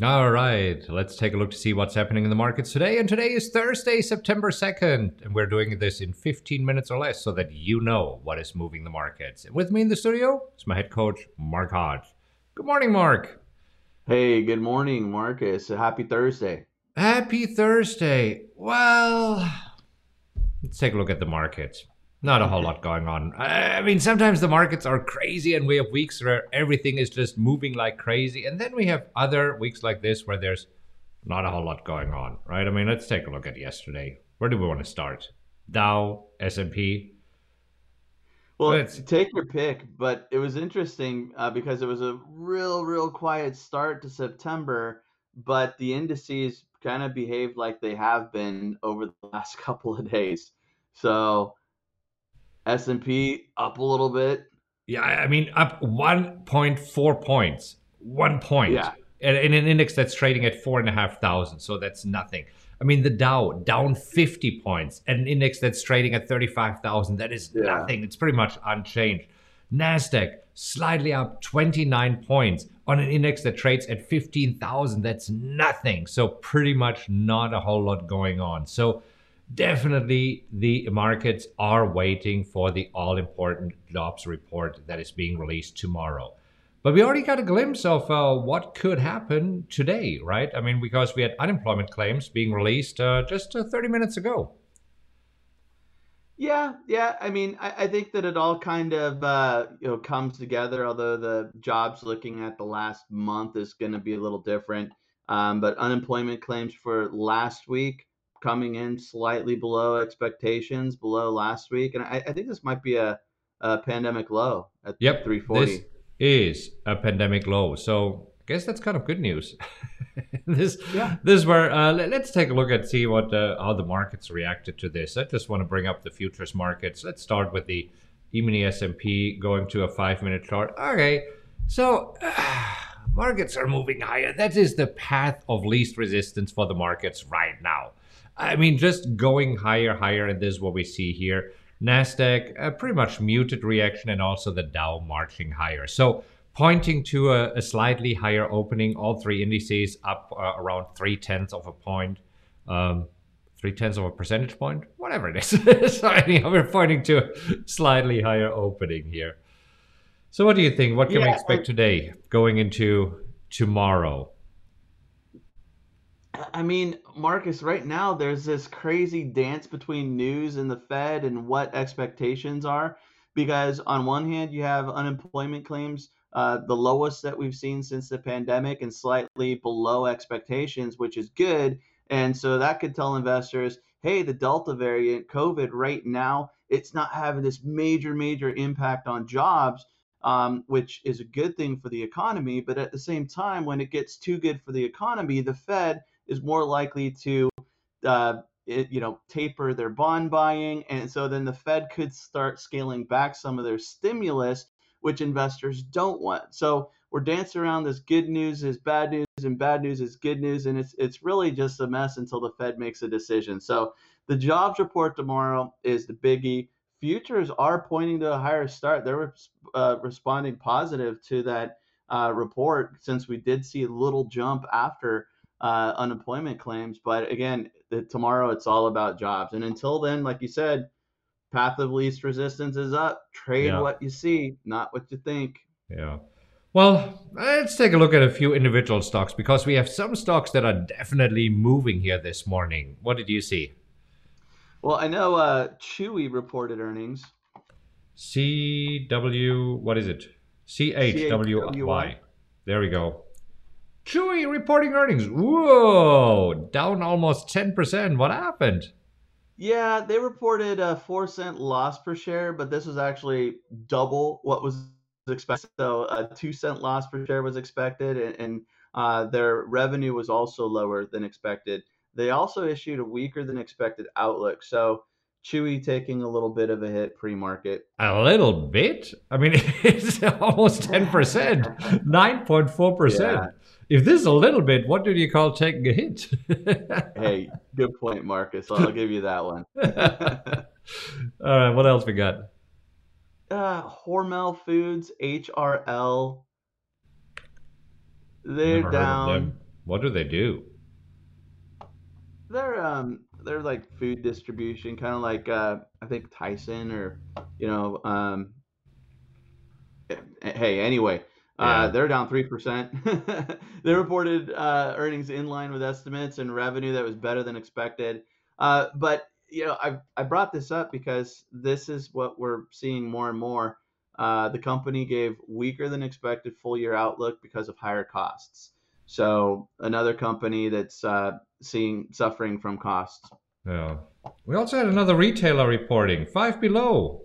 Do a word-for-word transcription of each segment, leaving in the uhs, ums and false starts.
All right, let's take a look to see what's happening in the markets today. And today is Thursday, September second. And we're doing this in fifteen minutes or less so that you know what is moving the markets. With me in the studio is my head coach, Mark Hodge. Good morning, Mark. Hey, good morning, Marcus. Happy Thursday. Happy Thursday. Well, let's take a look at the markets. Not a whole lot going on. I mean, sometimes the markets are crazy and we have weeks where everything is just moving like crazy. And then we have other weeks like this where there's not a whole lot going on, right? I mean, let's take a look at yesterday. Where do we want to start? Dow, S and P? Well, let's... take your pick. But it was interesting uh, because it was a real, real quiet start to September. But the indices kind of behaved like they have been over the last couple of days. So S and P up a little bit. Yeah, I mean, up one point four points. One point. Yeah. And in an index that's trading at four and a half thousand. So that's nothing. I mean, the Dow down fifty points. An index that's trading at thirty-five thousand. That is yeah. nothing. It's pretty much unchanged. NASDAQ slightly up twenty-nine points on an index that trades at fifteen thousand. That's nothing. So pretty much not a whole lot going on. So definitely the markets are waiting for the all-important jobs report that is being released tomorrow. But we already got a glimpse of uh, what could happen today, right? I mean, because we had unemployment claims being released uh, just uh, thirty minutes ago. Yeah, yeah. I mean, I, I think that it all kind of uh, you know comes together, although the jobs looking at the last month is going to be a little different. Um, but unemployment claims for last week coming in slightly below expectations, below last week. And I, I think this might be a, a pandemic low at yep, three forty. This is a pandemic low. So I guess that's kind of good news. This, yeah. this is where uh, let's take a look and see what uh, how the markets reacted to this. I just want to bring up the futures markets. Let's start with the E-mini S and P going to a five-minute chart. Okay, so uh, markets are moving higher. That is the path of least resistance for the markets right now. I mean, just going higher, higher, and this is what we see here. NASDAQ, a pretty much muted reaction, and also the Dow marching higher. So pointing to a, a slightly higher opening, all three indices up uh, around three-tenths of a point, um, three-tenths of a percentage point, whatever it is. So anyhow, we're pointing to a slightly higher opening here. So what do you think? What can yeah, we expect I, today going into tomorrow? I mean, Marcus, right now there's this crazy dance between news and the Fed and what expectations are, because on one hand you have unemployment claims, Uh, the lowest that we've seen since the pandemic and slightly below expectations, which is good. And so that could tell investors, hey, the Delta variant, COVID right now, it's not having this major, major impact on jobs, um, which is a good thing for the economy. But at the same time, when it gets too good for the economy, the Fed is more likely to, uh, it, you know, taper their bond buying. And so then the Fed could start scaling back some of their stimulus, which investors don't want. So we're dancing around this good news is bad news and bad news is good news. And it's it's really just a mess until the Fed makes a decision. So the jobs report tomorrow is the biggie. Futures are pointing to a higher start. They're uh, responding positive to that uh, report, since we did see a little jump after uh, unemployment claims. But again, the, tomorrow it's all about jobs. And until then, like you said, path of least resistance is up. Trade yeah. what you see, not what you think. Yeah. Well, let's take a look at a few individual stocks, because we have some stocks that are definitely moving here this morning. What did you see? Well, I know uh, Chewy reported earnings. C W, what is it? C H W Y. There we go. Chewy reporting earnings. Whoa, down almost ten percent. What happened? Yeah, they reported a four cent loss per share, but this was actually double what was expected. So a two cent loss per share was expected, and, and uh, their revenue was also lower than expected. They also issued a weaker than expected outlook. So Chewy taking a little bit of a hit pre-market. A little bit? I mean, it's almost ten percent, nine point four percent. Yeah. If this is a little bit, what do you call taking a hit? Hey, good point, Marcus. I'll give you that one. All right, what else we got? Uh, Hormel Foods, H R L. They're Never down. What do they do? They're um they're like food distribution, kind of like uh I think Tyson or you know um. Hey, anyway, yeah. uh, they're down three percent. They reported uh, earnings in line with estimates and revenue that was better than expected. Uh, but you know, I I brought this up because this is what we're seeing more and more. Uh, the company gave weaker than expected full year outlook because of higher costs. So another company that's uh, seeing suffering from costs. Yeah. We also had another retailer reporting, Five Below,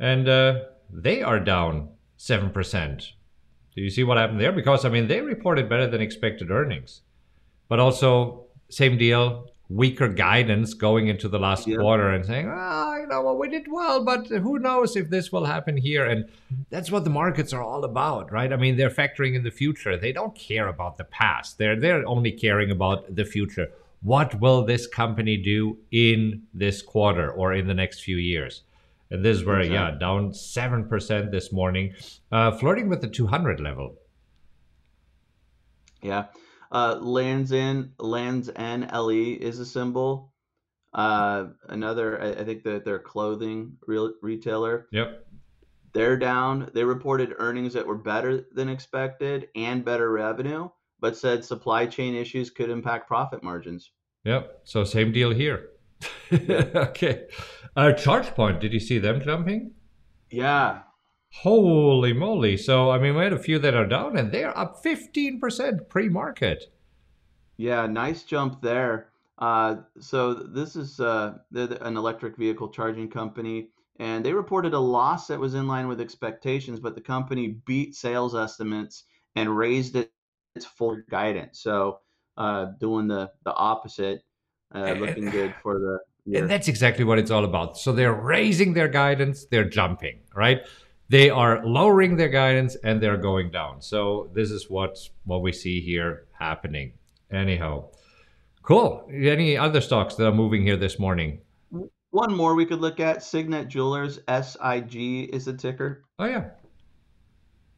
and uh, they are down seven percent. Do you see what happened there? Because I mean, they reported better than expected earnings, but also same deal, weaker guidance going into the last yeah. quarter and saying, ah, oh, you know, well, we did well, but who knows if this will happen here. And that's what the markets are all about, right? I mean, they're factoring in the future. They don't care about the past. They're, they're only caring about the future. What will this company do in this quarter or in the next few years? And this is where, exactly. yeah, down seven percent this morning, uh, flirting with the two hundred level. Yeah. Uh, Lands in Lands N L E is a symbol. Uh, another, I, I think that their clothing real, retailer. Yep. They're down. They reported earnings that were better than expected and better revenue, but said supply chain issues could impact profit margins. Yep. So same deal here. Yeah. Okay. Uh, ChargePoint. Did you see them jumping? Yeah. Holy moly. So, I mean, we had a few that are down and they're up fifteen percent pre-market. Yeah, nice jump there. Uh, so this is uh, an electric vehicle charging company, and they reported a loss that was in line with expectations, but the company beat sales estimates and raised its full guidance. So uh, doing the, the opposite, uh, looking good for the year. And that's exactly what it's all about. So they're raising their guidance, they're jumping, right? They are lowering their guidance and they're going down. So this is what, what we see here happening. Anyhow, cool. Any other stocks that are moving here this morning? One more we could look at, Signet Jewelers, S I G is the ticker. Oh, yeah.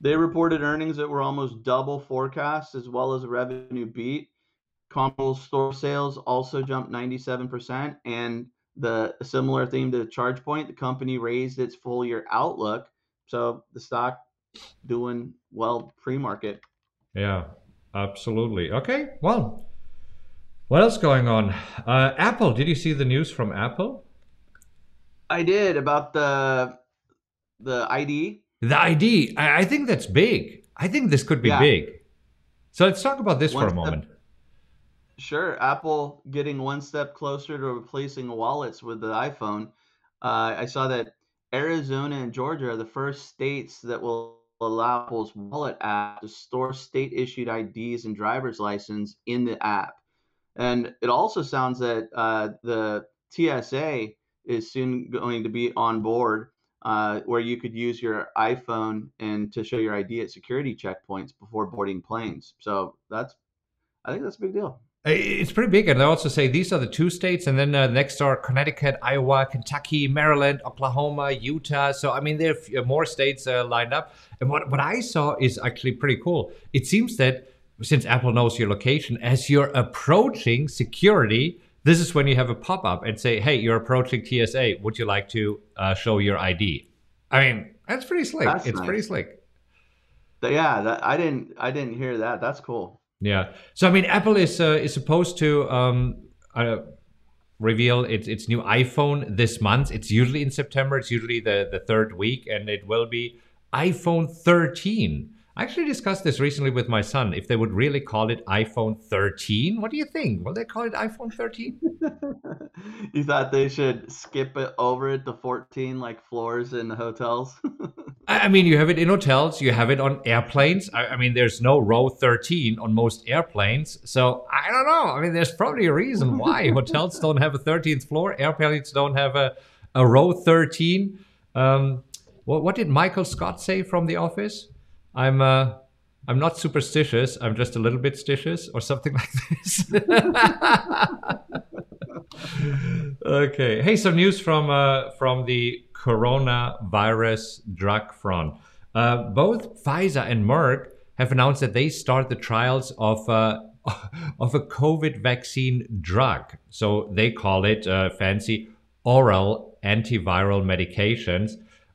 They reported earnings that were almost double forecast as well as a revenue beat. Comparable store sales also jumped ninety-seven percent. And the similar theme to ChargePoint, the company raised its full year outlook. So the stock doing well pre-market. Yeah, absolutely. Okay, well, what else going on? Uh, Apple, did you see the news from Apple? I did, about the the I D. The I D, I, I think that's big. I think this could be yeah. big. So let's talk about this one for a step, moment. Sure, Apple getting one step closer to replacing wallets with the iPhone. Uh, I saw that Arizona and Georgia are the first states that will allow Apple's wallet app to store state-issued I Ds and driver's license in the app. And it also sounds that uh, the T S A is soon going to be on board uh, where you could use your iPhone and to show your I D at security checkpoints before boarding planes. So that's, I think that's a big deal. It's pretty big, and they also say these are the two states, and then uh, next are Connecticut, Iowa, Kentucky, Maryland, Oklahoma, Utah. So, I mean, there are more states uh, lined up. And what, what I saw is actually pretty cool. It seems that since Apple knows your location, as you're approaching security, this is when you have a pop-up and say, hey, you're approaching T S A. Would you like to uh, show your I D? I mean, that's pretty slick. That's it's nice. pretty slick. Yeah, that, I didn't, I didn't hear that. That's cool. Yeah. So, I mean, Apple is uh, is supposed to um, uh, reveal its, its new iPhone this month. It's usually in September. It's usually the, the third week, and it will be iPhone thirteen. I actually discussed this recently with my son, if they would really call it iPhone thirteen. What do you think? Will they call it iPhone thirteen? You thought they should skip it over it to fourteen, like floors in the hotels? I mean, you have it in hotels, you have it on airplanes. I, I mean, there's no row thirteen on most airplanes. So I don't know. I mean, there's probably a reason why hotels don't have a thirteenth floor. Airplanes don't have a, a row thirteen. Um, what, what did Michael Scott say from The Office? I'm uh, I'm not superstitious. I'm just a little bit stitious or something like this. Okay. Hey, some news from uh, from the coronavirus drug front. Uh, both Pfizer and Merck have announced that they start the trials of uh, of a COVID vaccine drug. So they call it uh, fancy oral antiviral medications.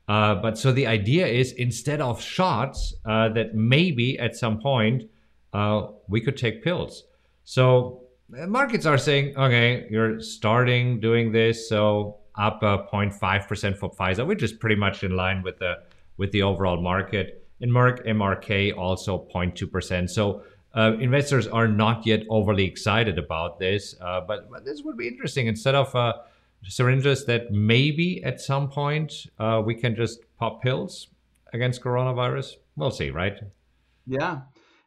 Uh, but so the idea is, instead of shots, uh, that maybe at some point uh, we could take pills. So markets are saying, okay, you're starting doing this, so up zero point five percent for Pfizer, which is pretty much in line with the with the overall market. And Merck M R K also zero point two percent. So uh, investors are not yet overly excited about this, uh, but, but this would be interesting. Instead of uh, syringes, that maybe at some point uh, we can just pop pills against coronavirus. We'll see, right? Yeah.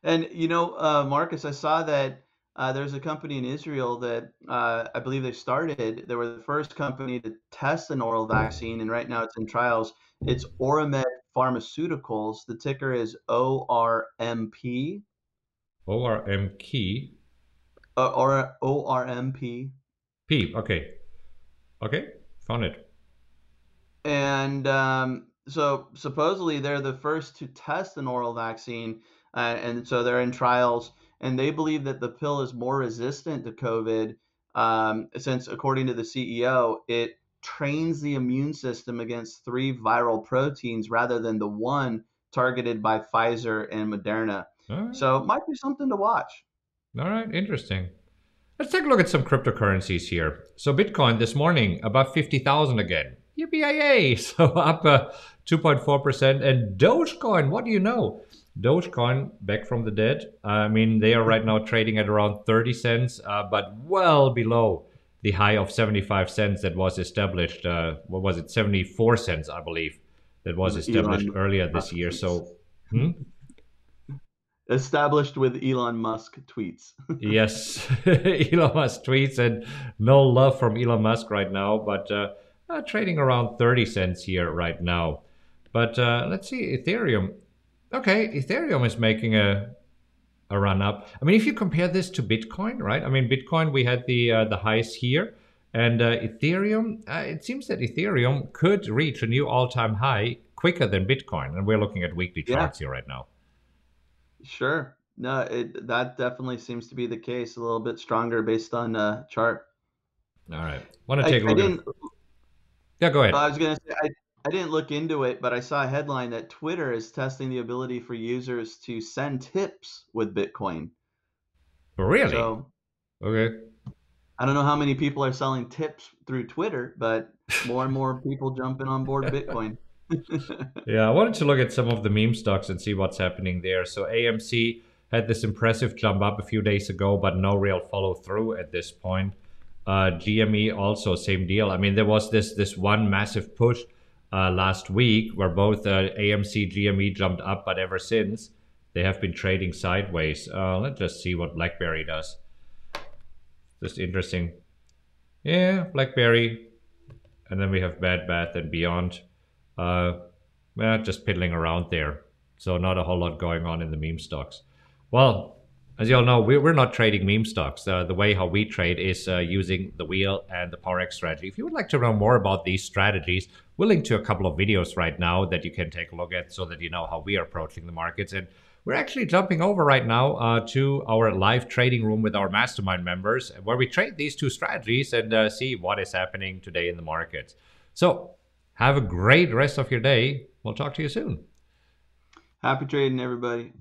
And, you know, uh, Marcus, I saw that uh, there's a company in Israel that uh, I believe they started. They were the first company to test an oral vaccine, and right now it's in trials. It's Oramed Pharmaceuticals. The ticker is O R M P. O R M P. Uh, or O R M P. P, okay. Okay, found it. And um, so supposedly they're the first to test an oral vaccine, uh, and so they're in trials, and they believe that the pill is more resistant to COVID um, since, according to the C E O, it trains the immune system against three viral proteins rather than the one targeted by Pfizer and Moderna. All right. So it might be something to watch. All right, interesting. Let's take a look at some cryptocurrencies here. So Bitcoin this morning, above fifty thousand again. Yippee-yay! So up two point four percent. Uh, and Dogecoin, what do you know? Dogecoin, back from the dead. I mean, they are right now trading at around thirty cents, uh, but well below the high of seventy-five cents that was established. Uh, what was it? seventy-four cents, I believe, that was established Elon earlier this year. Tweets. So, hmm? Established with Elon Musk tweets. Yes, Elon Musk tweets, and no love from Elon Musk right now, but uh, uh, trading around thirty cents here right now. But uh, let's see, Ethereum. Okay, Ethereum is making a a run up. I mean, if you compare this to Bitcoin, right? I mean, Bitcoin, we had the uh, the highs here, and uh, Ethereum, uh, it seems that Ethereum could reach a new all-time high quicker than Bitcoin, and we're looking at weekly yeah. charts here right now. Sure. No, it, that definitely seems to be the case, a little bit stronger based on uh, chart. All right. Want to take I, a look at... Yeah, go ahead. I was going to say, I, I didn't look into it, but I saw a headline that Twitter is testing the ability for users to send tips with Bitcoin. Really? So, okay. I don't know how many people are selling tips through Twitter, but more and more people jumping on board Bitcoin. Yeah, I wanted to look at some of the meme stocks and see what's happening there. So A M C had this impressive jump up a few days ago, but no real follow through at this point. Uh, G M E also, same deal. I mean, there was this this one massive push uh, last week where both uh, A M C, G M E jumped up, but ever since they have been trading sideways. Uh, let's just see what BlackBerry does. Just interesting. Yeah, BlackBerry. And then we have Bed Bath and Beyond. Uh, well, just piddling around there. So not a whole lot going on in the meme stocks. Well, as you all know, we're, we're not trading meme stocks. Uh, the way how we trade is uh, using the wheel and the Power X strategy. If you would like to know more about these strategies, we'll link to a couple of videos right now that you can take a look at so that you know how we are approaching the markets. And we're actually jumping over right now uh, to our live trading room with our mastermind members, where we trade these two strategies and uh, see what is happening today in the markets. So have a great rest of your day. We'll talk to you soon. Happy trading, everybody.